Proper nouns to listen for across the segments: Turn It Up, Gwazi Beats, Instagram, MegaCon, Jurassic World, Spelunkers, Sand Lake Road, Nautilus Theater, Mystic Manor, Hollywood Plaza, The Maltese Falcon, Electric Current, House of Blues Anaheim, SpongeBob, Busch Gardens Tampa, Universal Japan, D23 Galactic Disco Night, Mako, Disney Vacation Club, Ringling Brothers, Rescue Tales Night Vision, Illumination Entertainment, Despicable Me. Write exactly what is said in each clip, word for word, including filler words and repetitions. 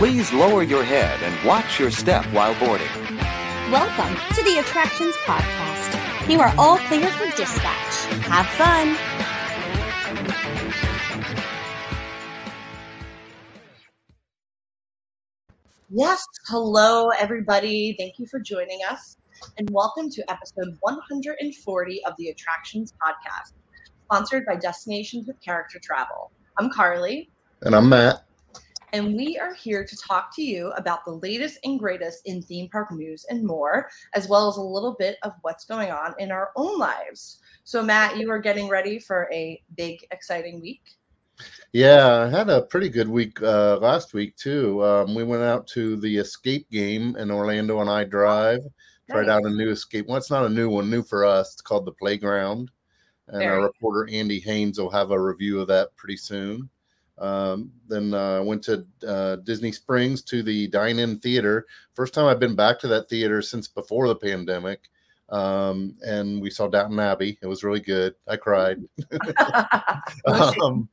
Please lower your head and watch your step while boarding. Welcome to the Attractions Podcast. You are all clear for dispatch. Have fun. Yes, hello everybody. Thank you for joining us and welcome to episode one hundred forty of the Attractions Podcast, sponsored by Destinations with Character Travel. I'm Carly. And I'm Matt. And we are here to talk to you about the latest and greatest in theme park news and more, as well as a little bit of what's going on in our own lives. So, Matt, you are getting ready for a big, exciting week. Yeah, I had a pretty good week uh, last week, too. Um, we went out to the Escape game in Orlando on I Drive, nice. Tried out a new Escape. Well, it's not a new one, new for us. It's called The Playground. And Very our reporter, Andy Haynes, will have a review of that pretty soon. Um, then I uh, went to uh, Disney Springs to the Dine-in Theater. First time I've been back to that theater since before the pandemic. Um, and we saw Downton Abbey. It was really good. I cried. um,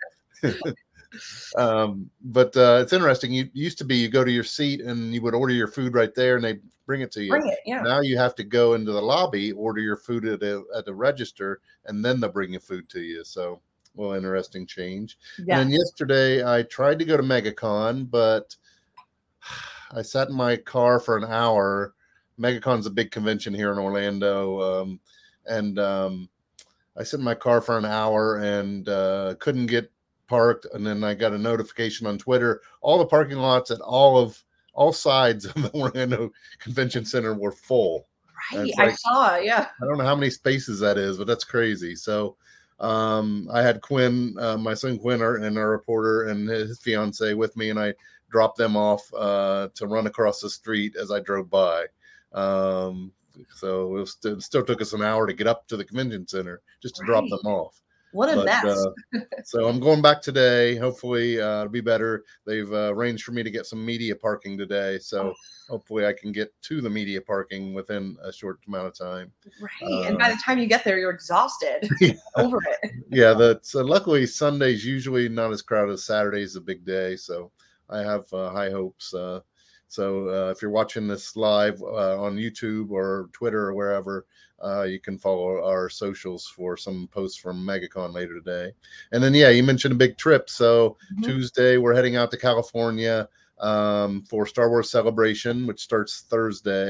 um, but uh, it's interesting. You used to be you go to your seat and you would order your food right there and they bring it to you. Bring it, yeah. Now you have to go into the lobby, order your food at a, at the register, and then they'll bring your food to you. So. Well, interesting change. Yeah. And then yesterday I tried to go to MegaCon, but I sat in my car for an hour. MegaCon's a big convention here in Orlando. Um, and um, I sat in my car for an hour and uh, couldn't get parked. And then I got a notification on Twitter. All the parking lots at all of all sides of the Orlando Convention Center were full. Right. Like, I saw. Yeah. I don't know how many spaces that is, but that's crazy. So Um, I had Quinn, uh, my son Quinn, our, and our reporter and his fiance with me, and I dropped them off uh, to run across the street as I drove by. Um, so it, was, it still took us an hour to get up to the convention center just to right. drop them off. What a but, mess. uh, so I'm going back today. Hopefully uh, it'll be better. They've uh, arranged for me to get some media parking today. So hopefully I can get to the media parking within a short amount of time. Right. Uh, and by the time you get there, you're exhausted. Yeah. Over it. Yeah. That's, uh, luckily, Sunday's usually not as crowded as Saturday's a big day. So I have uh, high hopes. Uh, so uh, if you're watching this live uh, on YouTube or Twitter or wherever, Uh, you can follow our socials for some posts from MegaCon later today. And then, yeah, you mentioned a big trip. So mm-hmm. Tuesday, we're heading out to California um, for Star Wars Celebration, which starts Thursday.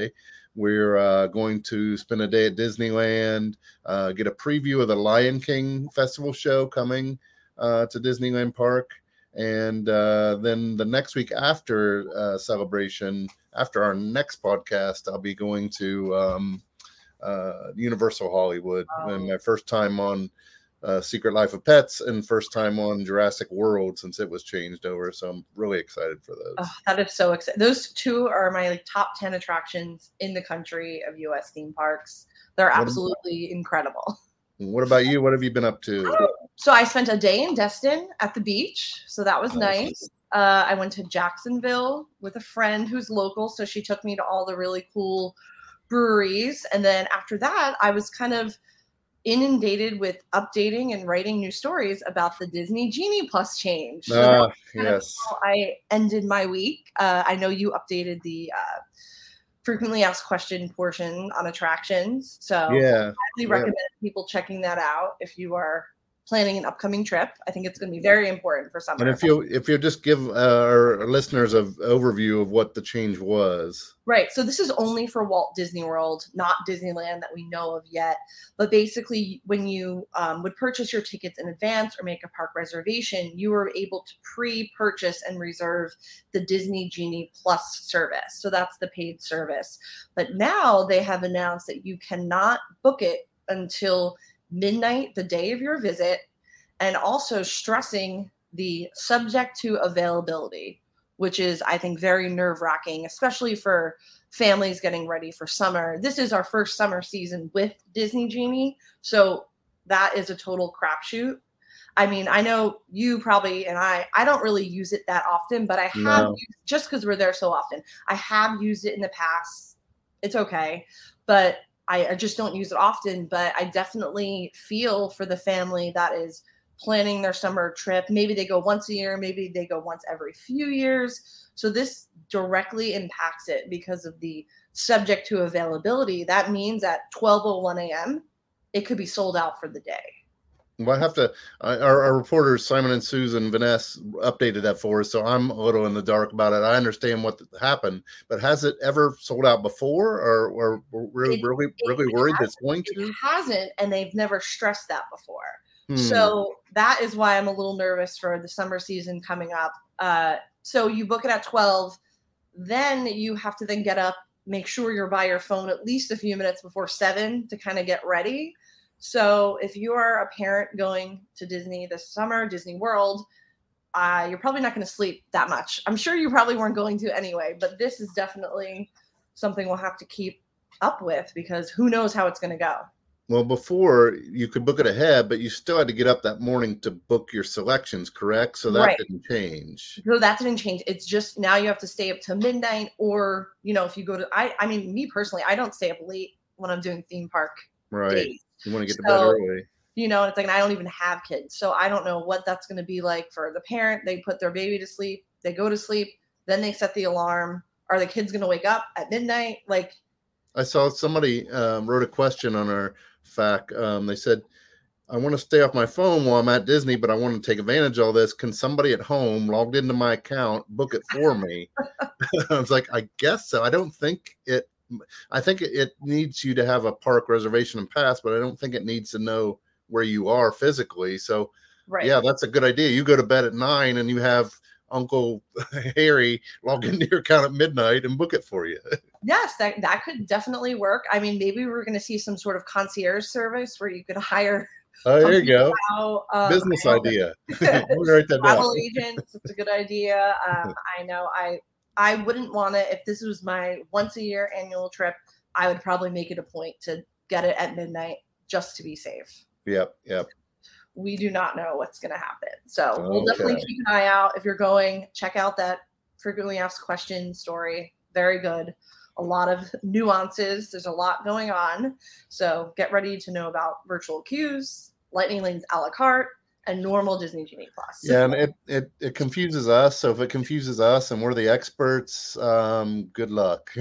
We're uh, going to spend a day at Disneyland, uh, get a preview of the Lion King Festival show coming uh, to Disneyland Park. And uh, then the next week after uh, Celebration, after our next podcast, I'll be going to Um, uh Universal Hollywood um, and my first time on uh Secret Life of Pets and first time on Jurassic World since it was changed over, so I'm really excited for those. Oh, that is so exciting. Those two are my like top ten attractions in the country of U S theme parks. They're absolutely what about, incredible. What about you? What have you been up to? So I spent a day in Destin at the beach, so that was nice, nice. uh I went to Jacksonville with a friend who's local, so she took me to all the really cool breweries. And then after that, I was kind of inundated with updating and writing new stories about the Disney Genie Plus change. So uh, yes. I ended my week. Uh, I know you updated the uh, frequently asked question portion on attractions. So yeah, I highly recommend yeah. people checking that out if you are planning an upcoming trip. I think it's going to be very important for some. And if you if you just give our listeners an overview of what the change was. Right. So this is only for Walt Disney World, not Disneyland that we know of yet. But basically, when you um, would purchase your tickets in advance or make a park reservation, you were able to pre-purchase and reserve the Disney Genie Plus service. So that's the paid service. But now they have announced that you cannot book it until midnight the day of your visit, and also stressing the subject to availability, which is I think very nerve-wracking, especially for families getting ready for summer. This is our first summer season with Disney Genie, so that is a total crapshoot. I mean, I know you probably, and I, I don't really use it that often, but I have no. used, just because we're there so often, I have used it in the past. It's okay, but I just don't use it often, but I definitely feel for the family that is planning their summer trip. Maybe they go once a year, maybe they go once every few years. So this directly impacts it because of the subject to availability. That means at twelve oh one a.m., it could be sold out for the day. Well, I have to, uh, our, our reporters, Simon and Susan, Vanessa, updated that for us, so I'm a little in the dark about it. I understand what happened, but has it ever sold out before, or, or we're really, it, really, it really worried that it's going to? It hasn't, and they've never stressed that before. Hmm. So that is why I'm a little nervous for the summer season coming up. Uh, so you book it at twelve, then you have to then get up, make sure you're by your phone at least a few minutes before seven to kind of get ready. So if you are a parent going to Disney this summer, Disney World, uh, you're probably not going to sleep that much. I'm sure you probably weren't going to anyway, but this is definitely something we'll have to keep up with because who knows how it's going to go. Well, before you could book it ahead, but you still had to get up that morning to book your selections, correct? So that right. didn't change. No, that didn't change. It's just now you have to stay up till midnight or, you know, if you go to, I, I mean, me personally, I don't stay up late when I'm doing theme park right. days. You want to get to bed early. You know, it's like, and I don't even have kids. So I don't know what that's going to be like for the parent. They put their baby to sleep. They go to sleep. Then they set the alarm. Are the kids going to wake up at midnight? Like, I saw somebody um, wrote a question on our F A Q. Um, they said, I want to stay off my phone while I'm at Disney, but I want to take advantage of all this. Can somebody at home logged into my account book it for me? I was like, I guess so. I don't think it. I think it needs you to have a park reservation and pass, but I don't think it needs to know where you are physically. So, right. yeah, that's a good idea. You go to bed at nine and you have Uncle Harry log into your account at midnight and book it for you. Yes, that, that could definitely work. I mean, maybe we're going to see some sort of concierge service where you could hire. Oh, there you go. Now, um, business idea. Write that travel down. Agents, it's a good idea. Um, I know I... I wouldn't want to, if this was my once a year annual trip, I would probably make it a point to get it at midnight just to be safe. Yep. Yep. We do not know what's going to happen. So okay. We'll definitely keep an eye out. If you're going, check out that frequently asked questions story. Very good. A lot of nuances. There's a lot going on. So get ready to know about virtual queues, lightning lanes a la carte, a normal Disney Genie Plus. Yeah, and it, it, it confuses us. So if it confuses us and we're the experts, um, good luck.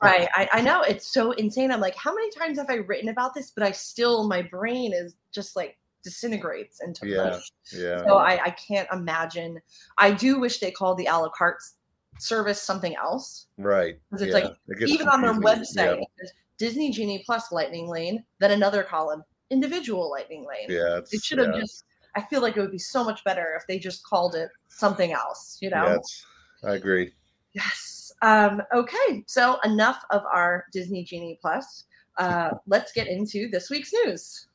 Right. I, I know. It's so insane. I'm like, how many times have I written about this? But I still, my brain is just like disintegrates into mush. Yeah, yeah. So I, I can't imagine. I do wish they called the a la carte service something else. Right. Because it's yeah. like, it even confusing. On their website, yeah. There's Disney Genie Plus Lightning Lane, then another column, individual Lightning Lane. Yeah. It should have yeah. just... I feel like it would be so much better if they just called it something else, you know? Yes, I agree. Yes. Um, okay, so enough of our Disney Genie Plus. Uh, let's get into this week's news.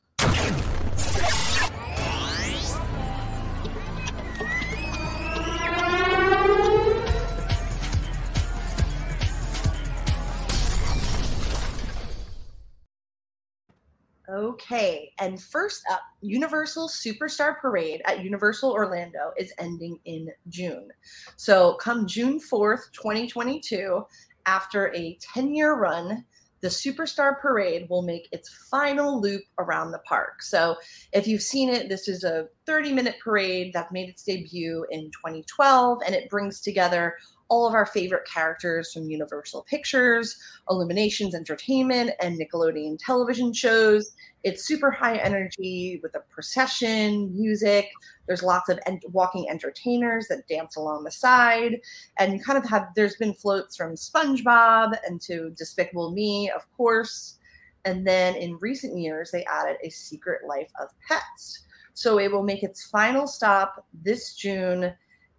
Okay, and first up, Universal Superstar Parade at Universal Orlando is ending in June. So come June fourth, twenty twenty-two, after a ten-year run, the Superstar Parade will make its final loop around the park. So if you've seen it, this is a thirty-minute parade that made its debut in twenty twelve, and it brings together all of our favorite characters from Universal Pictures, Illumination Entertainment, and Nickelodeon television shows. It's super high energy with a procession, music. There's lots of ent- walking entertainers that dance along the side. And kind of have, there's been floats from SpongeBob and to Despicable Me, of course. And then in recent years, they added a Secret Life of Pets. So it will make its final stop this June.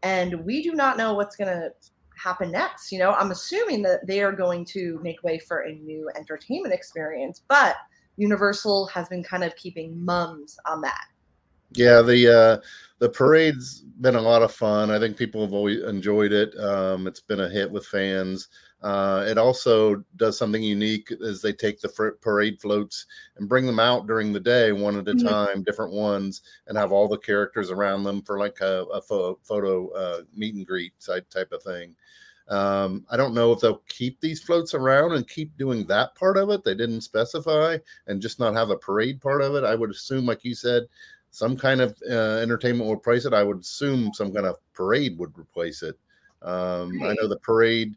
And we do not know what's going to happen next. You know, I'm assuming that they are going to make way for a new entertainment experience, but Universal has been kind of keeping mums on that. Yeah, the uh, the parade's been a lot of fun. I think people have always enjoyed it. Um, it's been a hit with fans. Uh, it also does something unique as they take the fr- parade floats and bring them out during the day, one at a mm-hmm. time, different ones, and have all the characters around them for like a, a pho- photo uh, meet and greet type, type of thing. Um, I don't know if they'll keep these floats around and keep doing that part of it. They didn't specify and just not have a parade part of it. I would assume, like you said, some kind of uh, entertainment will replace it. I would assume some kind of parade would replace it. Um, right. I know the parade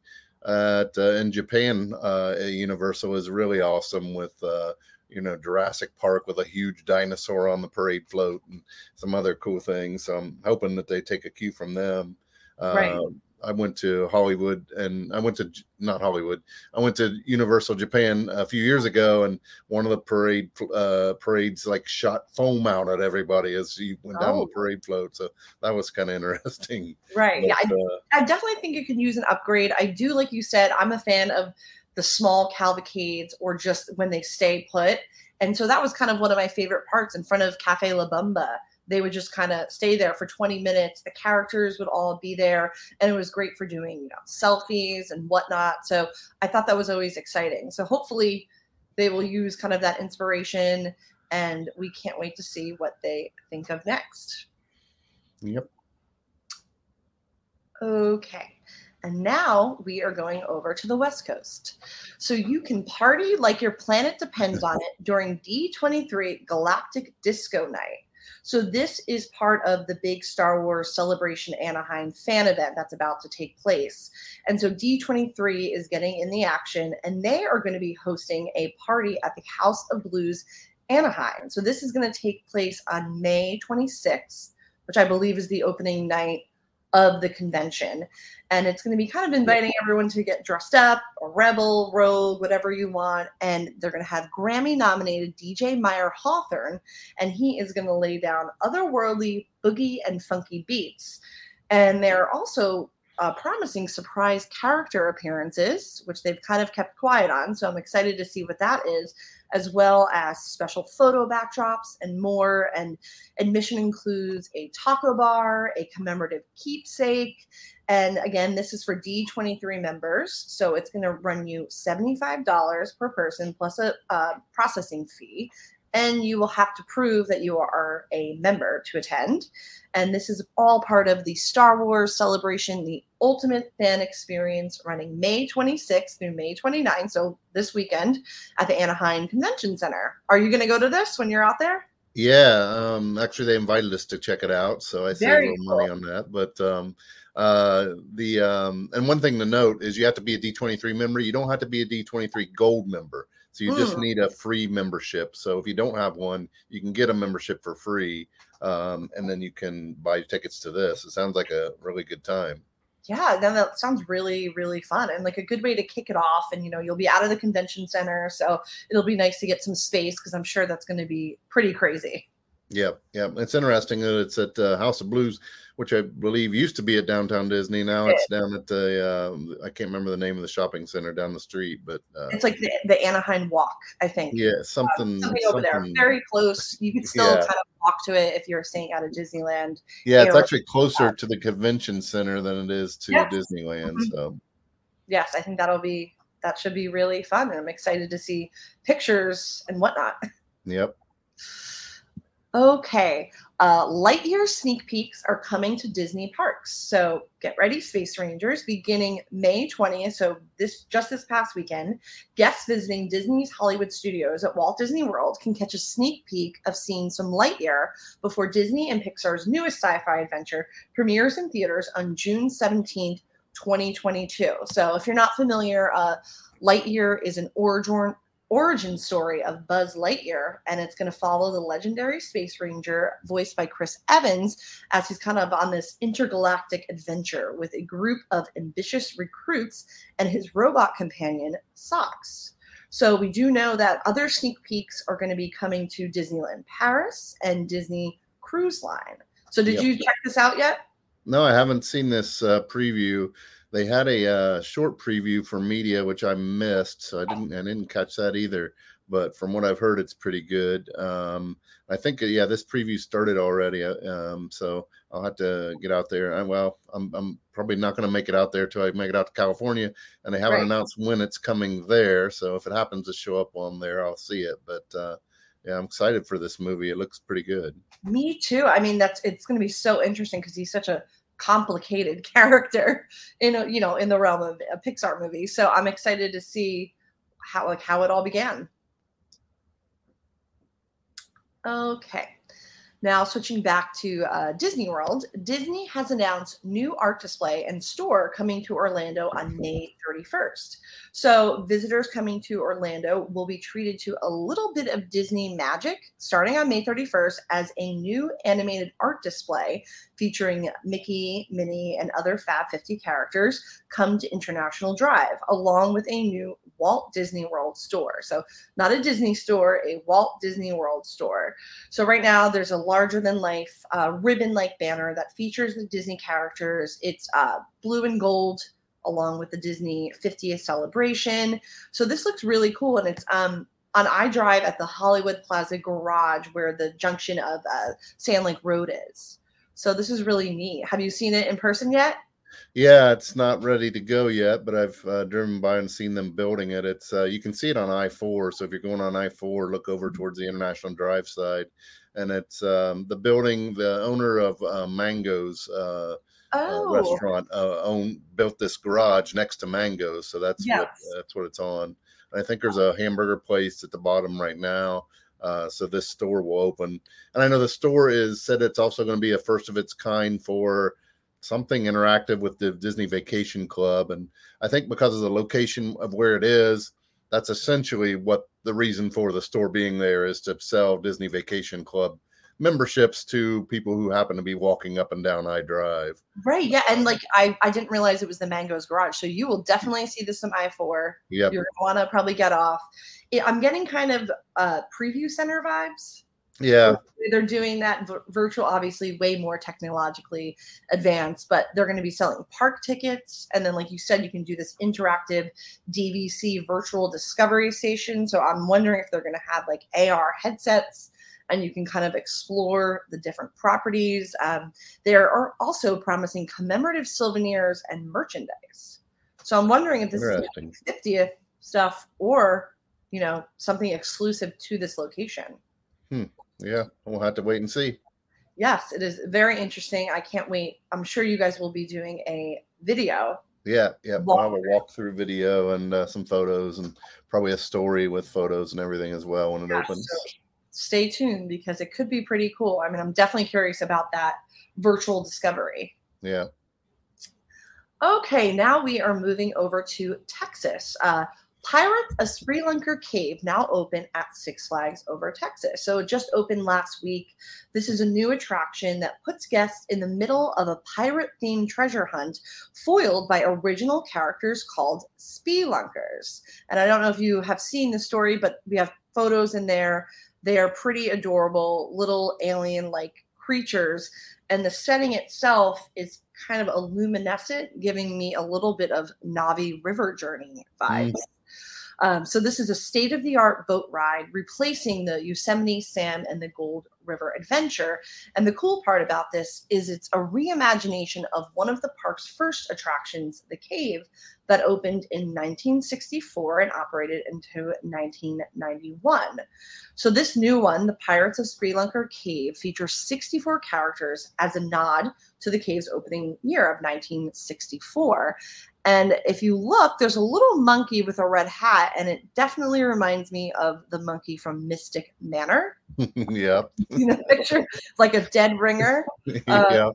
at, uh, in Japan uh, at Universal is really awesome with, uh, you know, Jurassic Park with a huge dinosaur on the parade float and some other cool things. So I'm hoping that they take a cue from them. Uh, right. I went to Hollywood and I went to not Hollywood. I went to Universal Japan a few years ago, and one of the parade uh, parades like shot foam out at everybody as you went oh. down the parade float. So that was kind of interesting. Right. But, yeah, I, uh, I definitely think it could use an upgrade. I do, like you said, I'm a fan of the small cavalcades or just when they stay put. And so that was kind of one of my favorite parts in front of Cafe La Bamba. They would just kind of stay there for twenty minutes. The characters would all be there. And it was great for doing, you know, selfies and whatnot. So I thought that was always exciting. So hopefully they will use kind of that inspiration. And we can't wait to see what they think of next. Yep. Okay. And now we are going over to the West Coast. So you can party like your planet depends on it during D twenty-three Galactic Disco Night. So this is part of the big Star Wars Celebration Anaheim fan event that's about to take place. And so D twenty-three is getting in the action, and they are going to be hosting a party at the House of Blues Anaheim. So this is going to take place on May twenty-sixth, which I believe is the opening night of the convention. And it's going to be kind of inviting everyone to get dressed up, a rebel, rogue, whatever you want. And they're going to have Grammy nominated D J Meyer Hawthorne, and he is going to lay down otherworldly boogie and funky beats. And they're also uh, promising surprise character appearances, which they've kind of kept quiet on. So I'm excited to see what that is, as well as special photo backdrops and more. And admission includes a taco bar, a commemorative keepsake. And again, this is for D twenty-three members. So it's going to run you seventy-five dollars per person plus a uh, processing fee. And you will have to prove that you are a member to attend. And this is all part of the Star Wars Celebration, the ultimate fan experience, running May twenty-sixth through May twenty-ninth. So this weekend at the Anaheim Convention Center. Are you going to go to this when you're out there? Yeah. Um, actually, they invited us to check it out. So I saved a little cool. money on that. But um, uh, the um, and one thing to note is you have to be a D twenty-three member. You don't have to be a D twenty-three Gold member. So you just need a free membership. So if you don't have one, you can get a membership for free. Um, and then you can buy tickets to this. It sounds like a really good time. Yeah, no, that sounds really, really fun. And like a good way to kick it off. And, you know, you'll be out of the convention center. So it'll be nice to get some space, because I'm sure that's going to be pretty crazy. Yeah, yeah. It's interesting that it's at uh, House of Blues, which I believe used to be at Downtown Disney. Now it's down at the, uh, I can't remember the name of the shopping center down the street, but. Uh, it's like the, the Anaheim Walk, I think. Yeah, something. Uh, something over something, there. Very close. You could still yeah. kind of walk to it if you're staying out of Disneyland. Yeah, you it's know, actually closer that. to the convention center than it is to yes. Disneyland. Mm-hmm. So. Yes, I think that'll be, that should be really fun. And I'm excited to see pictures and whatnot. Yep. Okay, uh, Lightyear sneak peeks are coming to Disney parks. So get ready, Space Rangers, beginning May twentieth. So this just this past weekend, guests visiting Disney's Hollywood Studios at Walt Disney World can catch a sneak peek of scenes from Lightyear before Disney and Pixar's newest sci-fi adventure premieres in theaters on June seventeenth, twenty twenty-two. So if you're not familiar, uh, Lightyear is an origin origin story of Buzz Lightyear, and it's going to follow the legendary Space Ranger voiced by Chris Evans as he's kind of on this intergalactic adventure with a group of ambitious recruits and his robot companion Sox. So we do know that other sneak peeks are going to be coming to Disneyland Paris and Disney Cruise Line. So did yep. you check this out yet? No, I haven't seen this uh, preview. They had a uh, short preview for media, which I missed, so I didn't. I didn't catch that either. But from what I've heard, it's pretty good. Um, I think, yeah, this preview started already, um, so I'll have to get out there. I, well, I'm, I'm probably not going to make it out there till I make it out to California, and they haven't right. announced when it's coming there. So if it happens to show up while I'm there, I'll see it. But uh, yeah, I'm excited for this movie. It looks pretty good. Me too. I mean, that's it's going to be so interesting because he's such a complicated character in a, you know, in the realm of a Pixar movie. So I'm excited to see how like how it all began. Okay. Now switching back to uh, Disney World, Disney has announced new art display and store coming to Orlando on May thirty-first. So visitors coming to Orlando will be treated to a little bit of Disney magic starting on May thirty-first as a new animated art display featuring Mickey, Minnie, and other Fab fifty characters come to International Drive, along with a new Walt Disney World store. So not a Disney store, a Walt Disney World store. So right now there's a larger-than-life uh, ribbon-like banner that features the Disney characters. It's uh, blue and gold, along with the Disney fiftieth celebration. So this looks really cool, and it's um, on iDrive at the Hollywood Plaza Garage, where the junction of uh, Sand Lake Road is. So this is really neat. Have you seen it in person yet? Yeah, it's not ready to go yet, but I've uh, driven by and seen them building it. It's uh, you can see it on I four. So if you're going on I four, look over towards the International Drive side. And it's um, the building, the owner of uh, Mango's uh, oh. uh, restaurant uh, owned, built this garage next to Mango's. So that's, yes. what, uh, that's what it's on. And I think there's a hamburger place at the bottom right now. Uh, so this store will open. And I know the store is said it's also going to be a first of its kind for something interactive with the Disney Vacation Club. And I think because of the location of where it is, that's essentially what the reason for the store being there is, to sell Disney Vacation Club memberships to people who happen to be walking up and down iDrive. Right. Yeah. And like, I, I didn't realize it was the Mango's Garage. So you will definitely see this on I four. Yep. You're going to want to probably get off. I'm getting kind of uh preview center vibes. Yeah, they're doing that v- virtual, obviously way more technologically advanced, but they're going to be selling park tickets. And then, like you said, you can do this interactive D V C virtual discovery station. So I'm wondering if they're going to have like A R headsets and you can kind of explore the different properties. Um, there are also promising commemorative souvenirs and merchandise. So I'm wondering if this is like fiftieth stuff or, you know, something exclusive to this location. Hmm. Yeah, we'll have to wait and see. Yes, it is very interesting. I can't wait. I'm sure you guys will be doing a video. Yeah, yeah. We'll have a walkthrough video and uh, some photos and probably a story with photos and everything as well when it yeah, opens. So stay tuned because it could be pretty cool. I mean, I'm definitely curious about that virtual discovery. Yeah. Okay, now we are moving over to Texas. Uh Pirates of Sri Lanka Cave now open at Six Flags Over Texas. So it just opened last week. This is a new attraction that puts guests in the middle of a pirate-themed treasure hunt foiled by original characters called Spelunkers. And I don't know if you have seen the story, but we have photos in there. They are pretty adorable, little alien-like creatures. And the setting itself is kind of illuminescent, giving me a little bit of Navi River Journey vibes. Mm. Um, so this is a state-of-the-art boat ride replacing the Yosemite Sam and the Gold River Adventure. And the cool part about this is it's a reimagination of one of the park's first attractions, the Cave, that opened in nineteen sixty-four and operated until nineteen ninety-one. So this new one, the Pirates of Sri Lanka Cave, features sixty-four characters as a nod to the cave's opening year of nineteen sixty-four. And if you look, there's a little monkey with a red hat, and it definitely reminds me of the monkey from Mystic Manor. Yeah. You know, picture like a dead ringer. Um, yeah.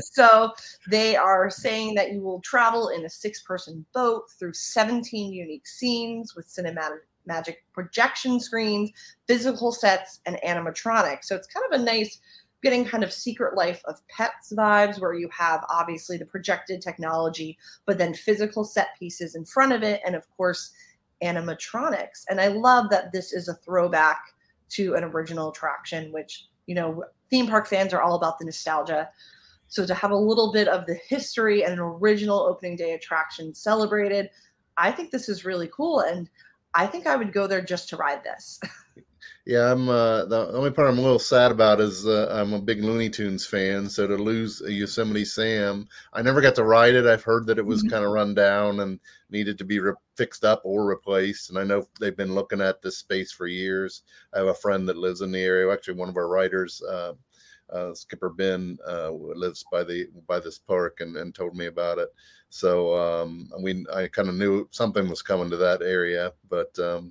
So they are saying that you will travel in a six-person boat through seventeen unique scenes with cinematic magic projection screens, physical sets, and animatronics. So it's kind of a nice getting kind of Secret Life of Pets vibes, where you have obviously the projected technology, but then physical set pieces in front of it. And of course, animatronics. And I love that this is a throwback to an original attraction, which, you know, theme park fans are all about the nostalgia. So to have a little bit of the history and an original opening day attraction celebrated, I think this is really cool. And I think I would go there just to ride this. Yeah, I'm. Uh, the only part I'm a little sad about is uh, I'm a big Looney Tunes fan, so to lose a Yosemite Sam, I never got to ride it. I've heard that it was mm-hmm. kind of run down and needed to be re- fixed up or replaced, and I know they've been looking at this space for years. I have a friend that lives in the area. Actually, one of our writers, uh, uh, Skipper Ben, uh, lives by the by this park and, and told me about it. So um, we, I kind of knew something was coming to that area, but. Um,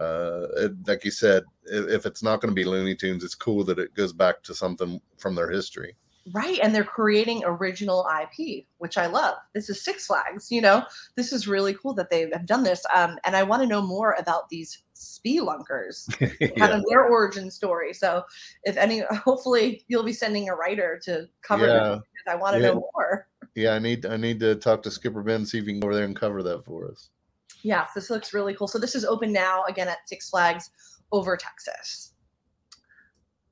uh, it, like you said, if it's not going to be Looney Tunes, it's cool that it goes back to something from their history. Right. And they're creating original I P, which I love. This is Six Flags. You know, this is really cool that they have done this. Um, and I want to know more about these spelunkers, yeah. kind of their origin story. So if any, hopefully you'll be sending a writer to cover yeah. this, because I want to yeah. know more. Yeah, I need I need to talk to Skipper Ben, see if he can go over there and cover that for us. Yeah, this looks really cool. So this is open now, again, at Six Flags Over Texas.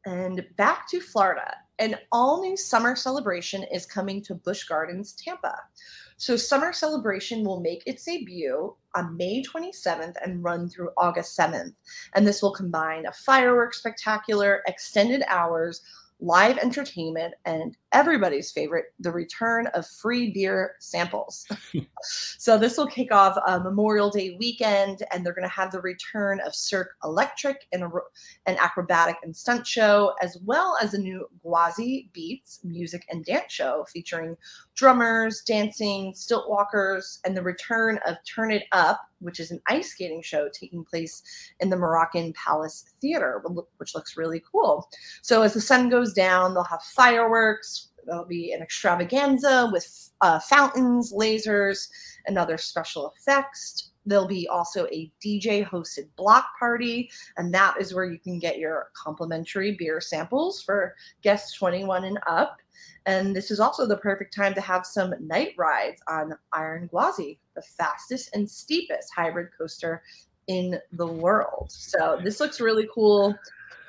And back to Florida. An all-new summer celebration is coming to Busch Gardens, Tampa. So summer celebration will make its debut on May twenty-seventh and run through August seventh. And this will combine a fireworks spectacular, extended hours, live entertainment, and everybody's favorite, the return of free beer samples. So this will kick off a Memorial Day weekend, and they're going to have the return of Cirque Electric and an acrobatic and stunt show, as well as a new Gwazi Beats music and dance show featuring drummers, dancing, stilt walkers, and the return of Turn It Up, which is an ice skating show taking place in the Moroccan Palace Theater, which looks really cool. So as the sun goes down, they'll have fireworks. There'll be an extravaganza with uh, fountains, lasers, and other special effects. There'll be also a D J-hosted block party, and that is where you can get your complimentary beer samples for guests twenty-one and up. And this is also the perfect time to have some night rides on Iron Gwazi, the fastest and steepest hybrid coaster in the world. So this looks really cool.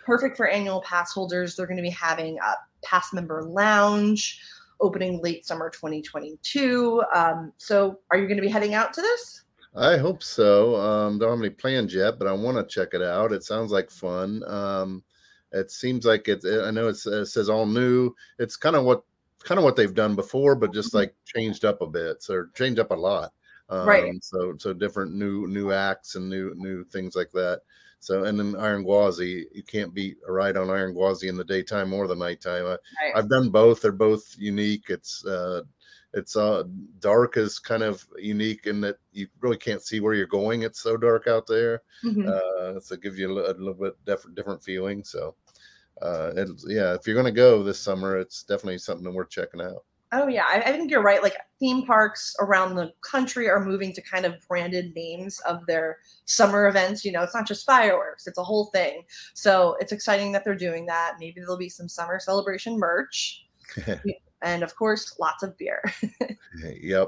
Perfect for annual pass holders. They're going to be having a pass member lounge opening late summer twenty twenty-two. Um, so are you going to be heading out to this? I hope so. Um, don't have any plans yet, but I want to check it out. It sounds like fun. Um, it seems like it's, I know it's, it says all new. It's kind of what, kind of what they've done before, but just like changed up a bit. So changed up a lot. Um, right. So, so different new, new acts and new, new things like that. So, and then Iron Gwazi, you can't beat a ride on Iron Gwazi in the daytime or the nighttime. I, right. I've done both. They're both unique. It's, uh, It's uh, dark is kind of unique in that you really can't see where you're going. It's so dark out there. Mm-hmm. Uh, so it gives you a, a little bit def- different feeling. So, uh, it, yeah, if you're going to go this summer, it's definitely something worth checking out. Oh, yeah. I, I think you're right. Like theme parks around the country are moving to kind of branded names of their summer events. You know, it's not just fireworks. It's a whole thing. So it's exciting that they're doing that. Maybe there'll be some summer celebration merch. And, of course, lots of beer. Yep.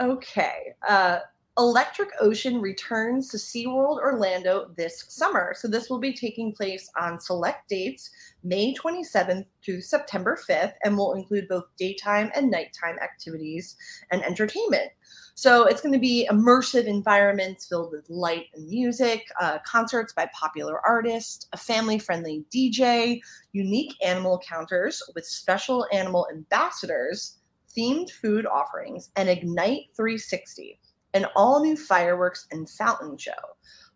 Okay. Uh, Electric Ocean returns to SeaWorld Orlando this summer. So this will be taking place on select dates, May twenty-seventh to September fifth, and will include both daytime and nighttime activities and entertainment. So it's going to be immersive environments filled with light and music, uh, concerts by popular artists, a family-friendly D J, unique animal encounters with special animal ambassadors, themed food offerings, and Ignite three sixty, an all-new fireworks and fountain show.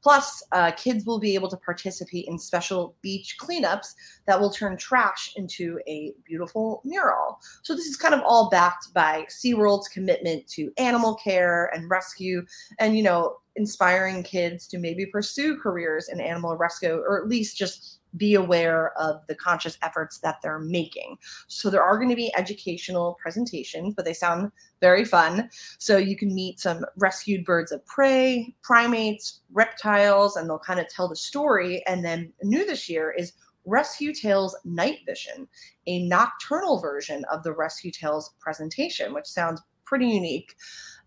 Plus, uh, kids will be able to participate in special beach cleanups that will turn trash into a beautiful mural. So this is kind of all backed by SeaWorld's commitment to animal care and rescue and, you know, inspiring kids to maybe pursue careers in animal rescue, or at least just be aware of the conscious efforts that they're making. So there are going to be educational presentations, but they sound very fun. So you can meet some rescued birds of prey, primates, reptiles, and they'll kind of tell the story. And then new this year is Rescue Tales Night Vision, a nocturnal version of the Rescue Tales presentation, which sounds pretty unique.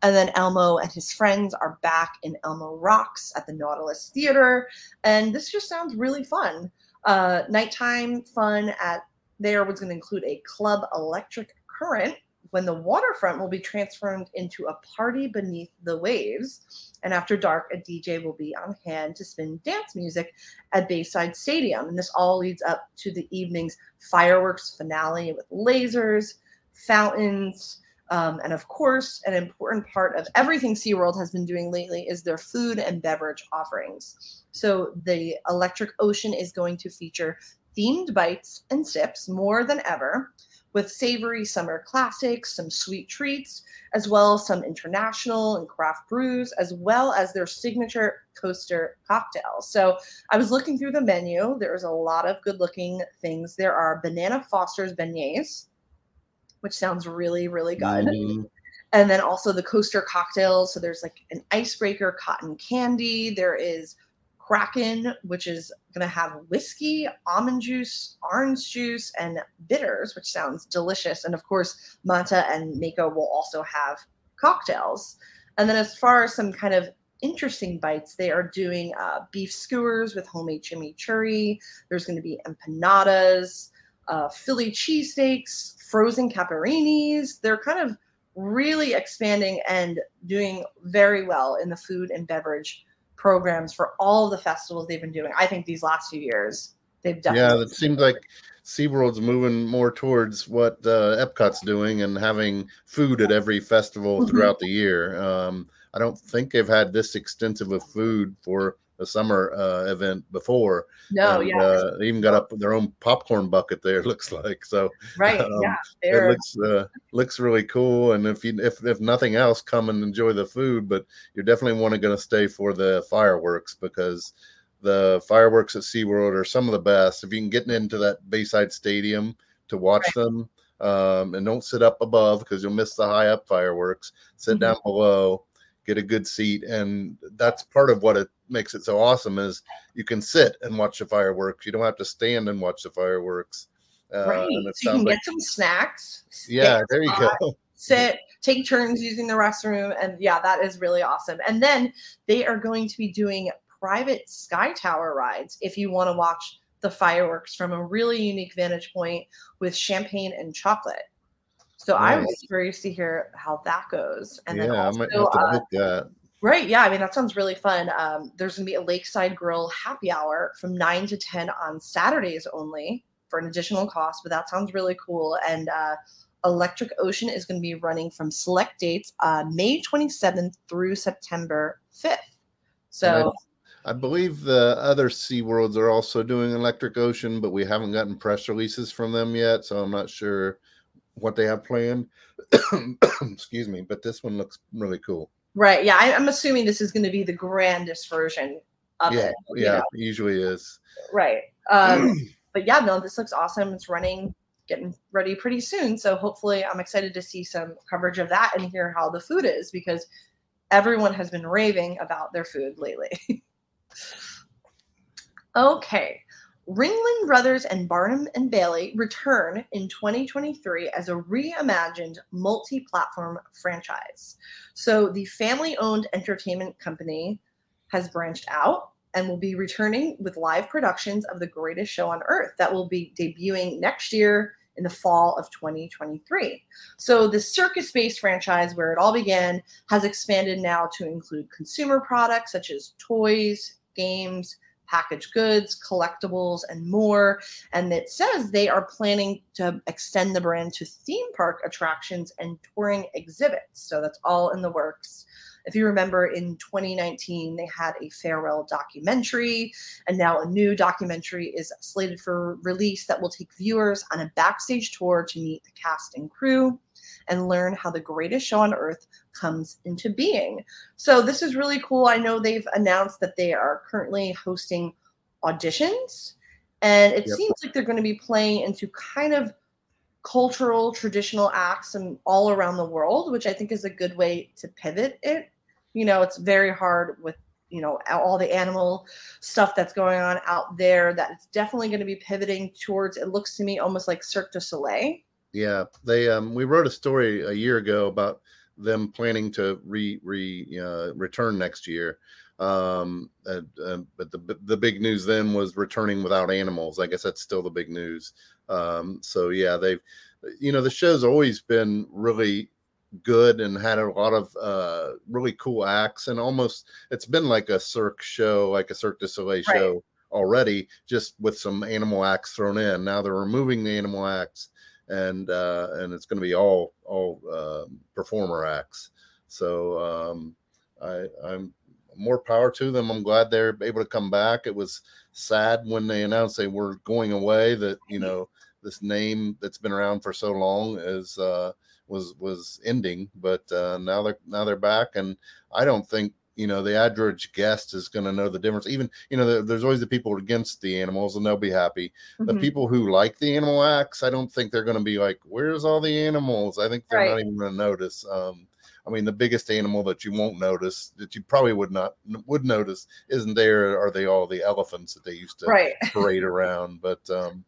And then Elmo and his friends are back in Elmo Rocks at the Nautilus Theater. And this just sounds really fun. Uh, nighttime fun at there was going to include a club electric current when the waterfront will be transformed into a party beneath the waves. And after dark, a D J will be on hand to spin dance music at Bayside Stadium. And this all leads up to the evening's fireworks finale with lasers, fountains, Um, and of course, an important part of everything SeaWorld has been doing lately is their food and beverage offerings. So the Electric Ocean is going to feature themed bites and sips more than ever, with savory summer classics, some sweet treats, as well as some international and craft brews, as well as their signature coaster cocktails. So I was looking through the menu. There was a lot of good looking things. There are Banana Foster's beignets, which sounds really, really good. Mm-hmm. And then also the coaster cocktails. So there's like an icebreaker cotton candy. There is Kraken, which is going to have whiskey, almond juice, orange juice, and bitters, which sounds delicious. And of course, Manta and Mako will also have cocktails. And then as far as some kind of interesting bites, they are doing uh, beef skewers with homemade chimichurri. There's going to be empanadas, uh, Philly cheesesteaks, frozen caparinis. They're kind of really expanding and doing very well in the food and beverage programs for all the festivals they've been doing. I think these last few years, they've done. Yeah, it seems like SeaWorld's moving more towards what uh, Epcot's doing and having food at every festival throughout the year. Um, I don't think they've had this extensive of food for a summer uh, event before. No, and, yeah. Uh, they even got up their own popcorn bucket there, it looks like. So right, um, yeah. They're... It looks uh, looks really cool. And if you if if nothing else, come and enjoy the food, but you're definitely want to gonna stay for the fireworks, because the fireworks at SeaWorld are some of the best. If you can get into that Bayside Stadium to watch right. them, um, and don't sit up above because you'll miss the high up fireworks. Sit mm-hmm. down below, get a good seat, and that's part of what it makes it so awesome is you can sit and watch the fireworks. You don't have to stand and watch the fireworks. Uh, right. So you can like, get some snacks. Yeah, there you hot, go. Sit, take turns using the restroom, and yeah, that is really awesome. And then they are going to be doing private Sky Tower rides if you want to watch the fireworks from a really unique vantage point with champagne and chocolate. So nice. I was curious to hear how that goes. And yeah, then also, I might have to look at uh, right. Yeah. I mean, that sounds really fun. Um, there's going to be a Lakeside Grill happy hour from nine to ten on Saturdays only for an additional cost. But that sounds really cool. And uh, Electric Ocean is going to be running from select dates, uh, May twenty-seventh through September fifth. So I, I believe the other SeaWorlds are also doing Electric Ocean, but we haven't gotten press releases from them yet. So I'm not sure what they have planned. Excuse me, but this one looks really cool. Right. Yeah, I, I'm assuming this is going to be the grandest version of yeah, it. Yeah, know. Usually is. Right. Um, but yeah, no, this looks awesome. It's running, getting ready pretty soon. So hopefully I'm excited to see some coverage of that and hear how the food is, because everyone has been raving about their food lately. Okay. Ringling Brothers and Barnum and Bailey return in twenty twenty-three as a reimagined multi-platform franchise. So the family-owned entertainment company has branched out and will be returning with live productions of The Greatest Show on Earth that will be debuting next year in the fall of twenty twenty-three. So the circus-based franchise, where it all began, has expanded now to include consumer products such as toys, games, packaged goods, collectibles, and more. And it says they are planning to extend the brand to theme park attractions and touring exhibits. So that's all in the works. If you remember, in twenty nineteen, they had a farewell documentary, and now a new documentary is slated for release that will take viewers on a backstage tour to meet the cast and crew and learn how The Greatest Show on Earth comes into being. So this is really cool. I know they've announced that they are currently hosting auditions, and it yep. seems like they're going to be playing into kind of cultural, traditional acts and all around the world, which I think is a good way to pivot it. You know, it's very hard with, you know, all the animal stuff that's going on out there, that it's definitely going to be pivoting towards, it looks to me, almost like Cirque du Soleil. Yeah, they um, we wrote a story a year ago about them planning to re re uh, return next year. Um, uh, uh, but the the big news then was returning without animals. I guess that's still the big news. Um, so yeah, they've, you know, the show's always been really good and had a lot of uh, really cool acts, and almost it's been like a Cirque show, like a Cirque du Soleil show right. already, just with some animal acts thrown in. Now they're removing the animal acts. And uh, and it's going to be all all uh, performer acts. So um, I, I'm more power to them. I'm glad they're able to come back. It was sad when they announced they were going away that, you know, this name that's been around for so long is uh, was was ending. But uh, now they're now they're back, and I don't think, you know, the average guest is going to know the difference. Even, you know, the, there's always the people against the animals, and they'll be happy. Mm-hmm. The people who like the animal acts, I don't think they're going to be like, where's all the animals? I think they're right. not even going to notice. Um, I mean, the biggest animal that you won't notice, that you probably would not would notice, isn't there. Are they all the elephants that they used to right. parade around? But um,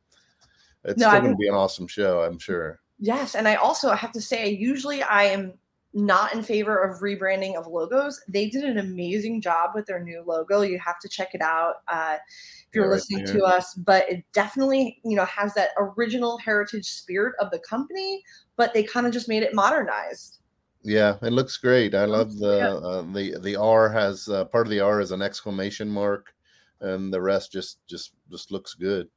it's no, still going to be an awesome show, I'm sure. Yes. And I also have to say, usually I am not in favor of rebranding of logos. They did an amazing job with their new logo. You have to check it out uh, if you're yeah, listening yeah. to us, but it definitely, you know, has that original heritage spirit of the company, but they kind of just made it modernized. Yeah, it looks great. I love the, yeah. uh, the, the R has uh, part of the R is an exclamation mark, and the rest just, just, just looks good.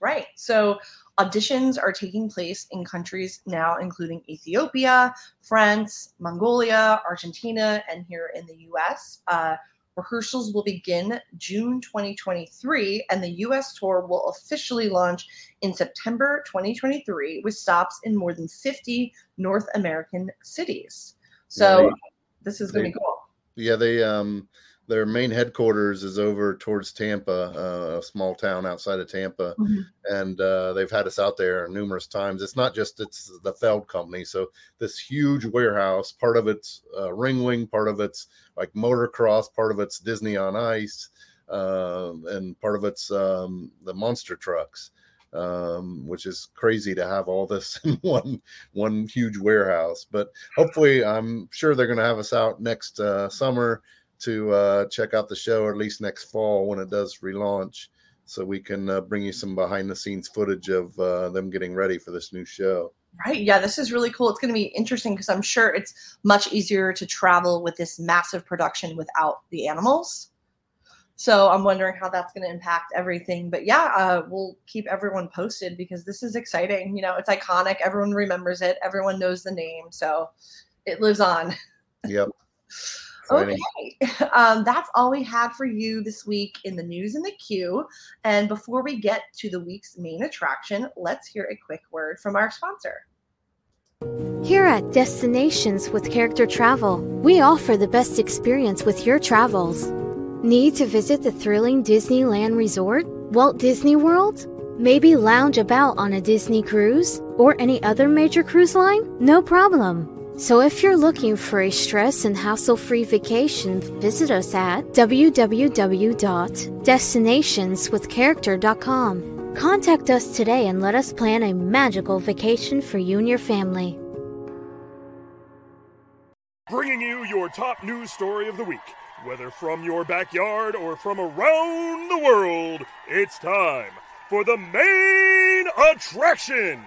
Right. So auditions are taking place in countries now, including Ethiopia, France, Mongolia, Argentina, and here in the U S. Uh, rehearsals will begin June twenty twenty-three, and the U S tour will officially launch in September twenty twenty-three with stops in more than fifty North American cities. So yeah, they, this is going to be cool. Yeah, they... um. Their main headquarters is over towards Tampa, uh, a small town outside of Tampa, mm-hmm. and uh, they've had us out there numerous times. It's not just it's the Feld company. So this huge warehouse, part of it's uh, Ringling, part of it's like motocross, part of it's Disney on Ice, uh, and part of it's um, the monster trucks, um, which is crazy to have all this in one one huge warehouse. But hopefully, I'm sure they're going to have us out next uh, summer to uh, check out the show, or at least next fall when it does relaunch, so we can uh, bring you some behind-the-scenes footage of uh, them getting ready for this new show. Right, yeah, this is really cool. It's going to be interesting because I'm sure it's much easier to travel with this massive production without the animals. So I'm wondering how that's going to impact everything. But yeah, uh, we'll keep everyone posted because this is exciting. You know, it's iconic. Everyone remembers it. Everyone knows the name. So it lives on. Yep. Okay, um, that's all we had for you this week in the news and the queue. And before we get to the week's main attraction, let's hear a quick word from our sponsor. Here at Destinations with Character Travel, we offer the best experience with your travels. Need to visit the thrilling Disneyland Resort, Walt Disney World? Maybe lounge about on a Disney cruise or any other major cruise line? No problem. So if you're looking for a stress and hassle-free vacation, visit us at w w w dot destinations with character dot com. Contact us today and let us plan a magical vacation for you and your family. Bringing you your top news story of the week. Whether from your backyard or from around the world, it's time for the main attraction.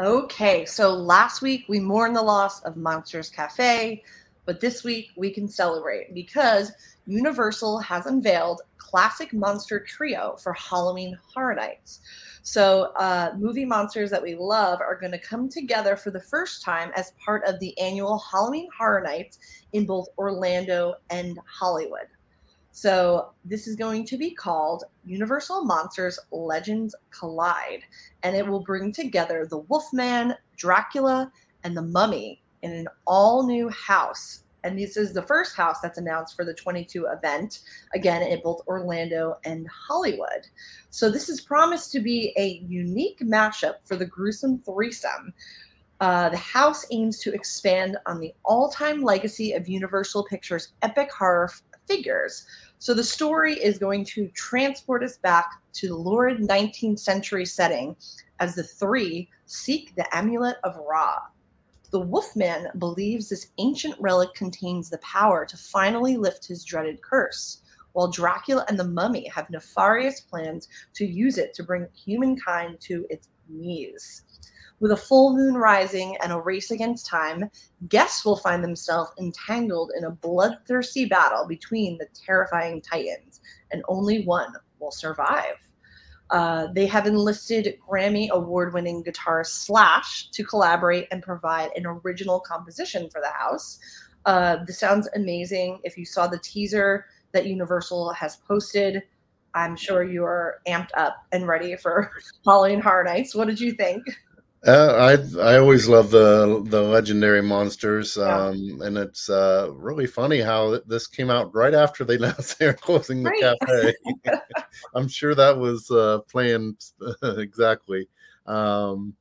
Okay, so last week we mourned the loss of Monsters Cafe, but this week we can celebrate because Universal has unveiled Classic Monster Trio for Halloween Horror Nights. So uh, movie monsters that we love are going to come together for the first time as part of the annual Halloween Horror Nights in both Orlando and Hollywood. So this is going to be called Universal Monsters Legends Collide, and it will bring together the Wolfman, Dracula, and the Mummy in an all-new house. And this is the first house that's announced for the twenty-two event, again, in both Orlando and Hollywood. So this is promised to be a unique mashup for the gruesome threesome. Uh, the house aims to expand on the all-time legacy of Universal Pictures' epic horror figures. So the story is going to transport us back to the lurid nineteenth century setting as the three seek the Amulet of Ra. The Wolfman believes this ancient relic contains the power to finally lift his dreaded curse, while Dracula and the Mummy have nefarious plans to use it to bring humankind to its knees. With a full moon rising and a race against time, guests will find themselves entangled in a bloodthirsty battle between the terrifying titans, and only one will survive. Uh, they have enlisted Grammy award-winning guitarist Slash to collaborate and provide an original composition for the house. Uh, this sounds amazing. If you saw the teaser, that Universal has posted. I'm sure you are amped up and ready for Halloween Horror Nights. What did you think? Uh, I I always love the the legendary monsters, um, yeah. and it's uh, really funny how this came out right after they announced they were closing the right. cafe. I'm sure that was uh, planned exactly. Um,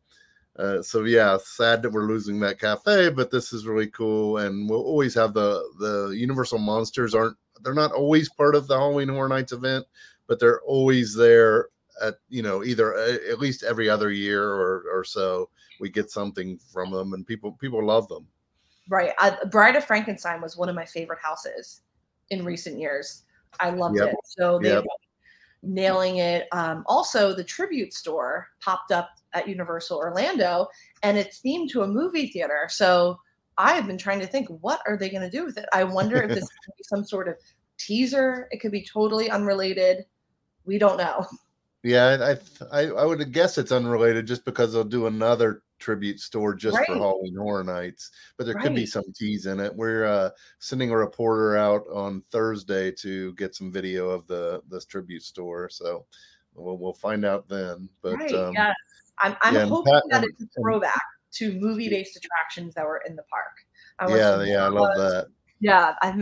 uh, so yeah, sad that we're losing that cafe, but this is really cool, and we'll always have the the Universal monsters aren't they're not always part of the Halloween Horror Nights event, but they're always there. At, you know, either at least every other year or, or so, we get something from them, and people people love them. Right. I, Bride of Frankenstein was one of my favorite houses in recent years. I loved yep. it. So they yep. nailing it. Um, also, the Tribute Store popped up at Universal Orlando, and it's themed to a movie theater. So I have been trying to think, what are they going to do with it? I wonder if this could be some sort of teaser. It could be totally unrelated. We don't know. Yeah, I, I I would guess it's unrelated just because they'll do another tribute store just right. for Halloween Horror Nights. But there right. could be some tease in it. We're uh, sending a reporter out on Thursday to get some video of the this tribute store. So we'll, we'll find out then. But right. um, yes. I'm, I'm yeah, hoping Pat, that it's a throwback and, to movie-based attractions that were in the park. I yeah, yeah, I love was. that. Yeah, I'm,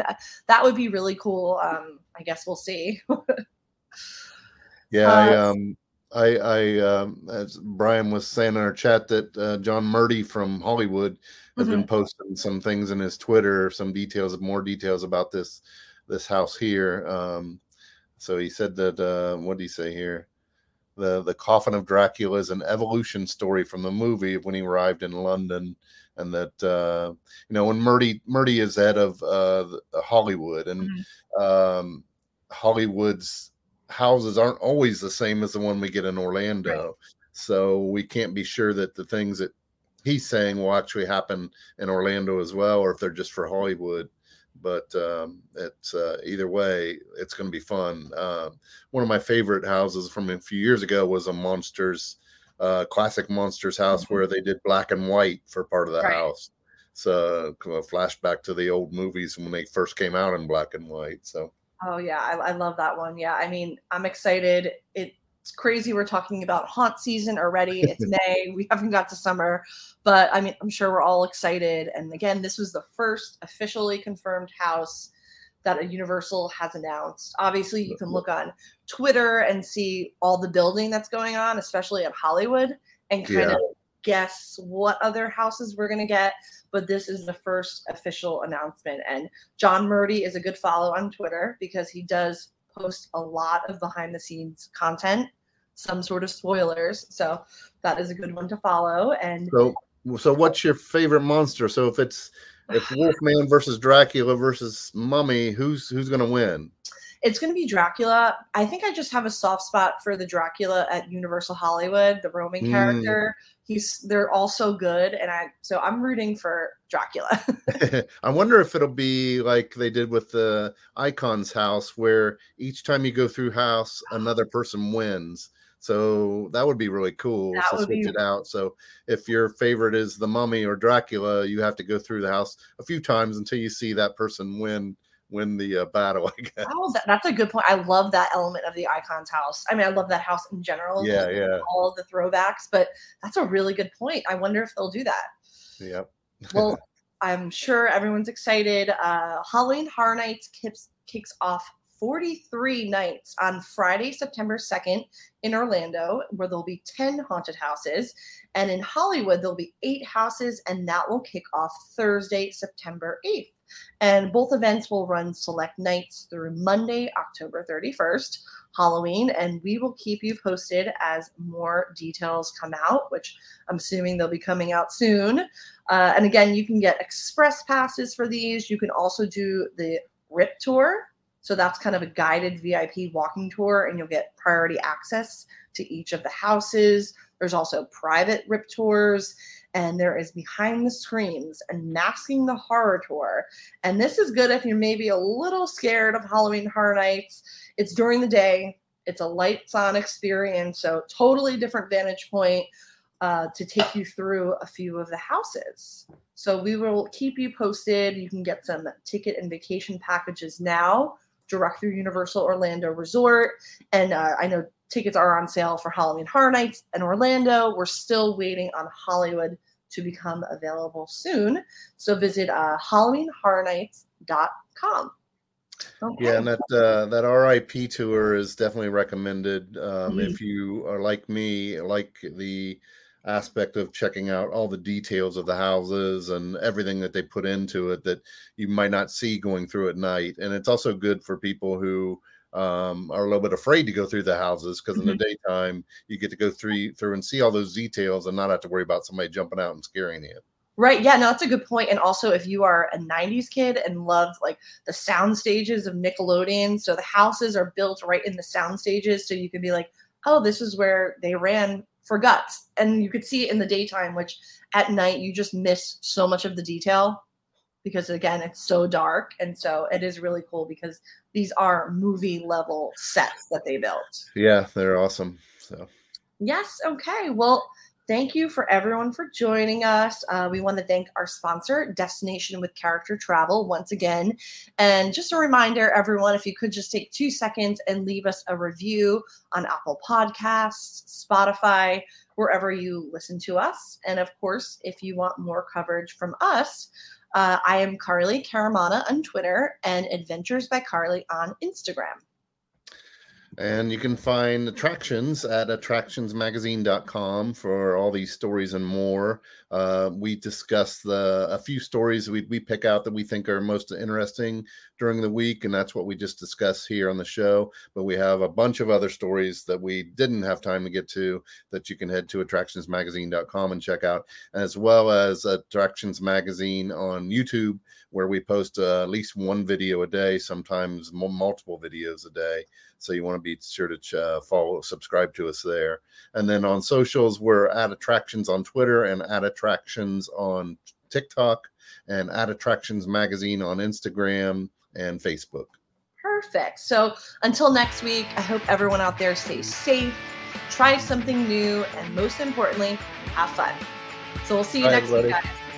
that would be really cool. Um, I guess we'll see. Yeah, I, um, I, I, um, as Brian was saying in our chat, that uh, John Murdy from Hollywood has mm-hmm. been posting some things in his Twitter, some details, more details about this, this house here. Um, so he said that, uh, what did he say here? The the coffin of Dracula is an evolution story from the movie when he arrived in London, and that uh, you know when Murdy Murdy is head of uh, Hollywood, and mm-hmm. um, Hollywood's houses aren't always the same as the one we get in Orlando. Right. So we can't be sure that the things that he's saying will actually happen in Orlando as well, or if they're just for Hollywood. But um, it's uh, either way, it's going to be fun. Uh, one of my favorite houses from a few years ago was a Monsters, uh, classic Monsters house mm-hmm. where they did black and white for part of the right. house. So a flashback to the old movies when they first came out in black and white. So Oh, yeah. I, I love that one. Yeah. I mean, I'm excited. It's crazy. We're talking about haunt season already. It's May. We haven't got to summer. But, I mean, I'm sure we're all excited. And, again, this was the first officially confirmed house that a Universal has announced. Obviously, you can look on Twitter and see all the building that's going on, especially at Hollywood, and kind yeah. of guess what other houses we're going to get. But this is the first official announcement, and John Murdy is a good follow on Twitter because he does post a lot of behind the scenes content, some sort of spoilers, so that is a good one to follow. And so so what's your favorite monster? So if it's if Wolfman versus Dracula versus Mummy, who's who's going to win? It's going to be Dracula. I think I just have a soft spot for the Dracula at Universal Hollywood, the Roman mm. character. He's they're all so good, and I so I'm rooting for Dracula. I wonder if it'll be like they did with the Icons house, where each time you go through house, another person wins. So that would be really cool that to switch be... it out. So if your favorite is the Mummy or Dracula, you have to go through the house a few times until you see that person win. win the uh, battle, I guess. Oh, that, that's a good point. I love that element of the Icons house. I mean, I love that house in general. Yeah, yeah. All the throwbacks, but that's a really good point. I wonder if they'll do that. Yep. Well, I'm sure everyone's excited. Uh, Halloween Horror Nights kicks, kicks off forty-three nights on Friday, September second in Orlando, where there'll be ten haunted houses. And in Hollywood, there'll be eight houses, and that will kick off Thursday, September eighth. And both events will run select nights through Monday, October thirty-first, Halloween, and we will keep you posted as more details come out, which I'm assuming they'll be coming out soon. Uh, and again, you can get express passes for these. You can also do the R I P tour. So that's kind of a guided V I P walking tour, and you'll get priority access to each of the houses. There's also private R I P tours. And there is Behind the Screams and Masking the Horror Tour. And this is good if you're maybe a little scared of Halloween Horror Nights. It's during the day. It's a lights-on experience, so totally different vantage point uh, to take you through a few of the houses. So we will keep you posted. You can get some ticket and vacation packages now direct through Universal Orlando Resort. And uh, I know tickets are on sale for Halloween Horror Nights in Orlando. We're still waiting on Hollywood to become available soon. So visit uh, Halloween Horror Nights dot com. Okay. Yeah, and that uh, that R I P tour is definitely recommended um, mm-hmm. if you are like me, like the aspect of checking out all the details of the houses and everything that they put into it that you might not see going through at night. And it's also good for people who um, are a little bit afraid to go through the houses, because mm-hmm. in the daytime you get to go through through and see all those details and not have to worry about somebody jumping out and scaring you. Right. Yeah, no, that's a good point. And also, if you are a nineties kid and love like the sound stages of Nickelodeon, so the houses are built right in the sound stages. So you could be like, oh, this is where they ran for guts. And you could see it in the daytime, which at night you just miss so much of the detail because, again, it's so dark. And so it is really cool because these are movie level sets that they built. Yeah, they're awesome. So, yes. Okay. Well, thank you for everyone for joining us. Uh, we want to thank our sponsor, Destination with Character Travel, once again. And just a reminder, everyone, if you could just take two seconds and leave us a review on Apple Podcasts, Spotify, wherever you listen to us. And of course, if you want more coverage from us, uh, I am Carly Caramana on Twitter and Adventures by Carly on Instagram. And you can find Attractions at attractions magazine dot com for all these stories and more. Uh, we discuss the, a few stories we, we pick out that we think are most interesting during the week, and that's what we just discussed here on the show. But we have a bunch of other stories that we didn't have time to get to that you can head to attractions magazine dot com and check out, as well as Attractions Magazine on YouTube, where we post uh, at least one video a day, sometimes m- multiple videos a day. So you want to be sure to uh, follow, subscribe to us there. And then on socials, we're at Attractions on Twitter and at Attractions on TikTok and at Attractions Magazine on Instagram and Facebook. Perfect. So until next week, I hope everyone out there stays safe, try something new, and most importantly, have fun. So we'll see you All next right, week, buddy. Guys.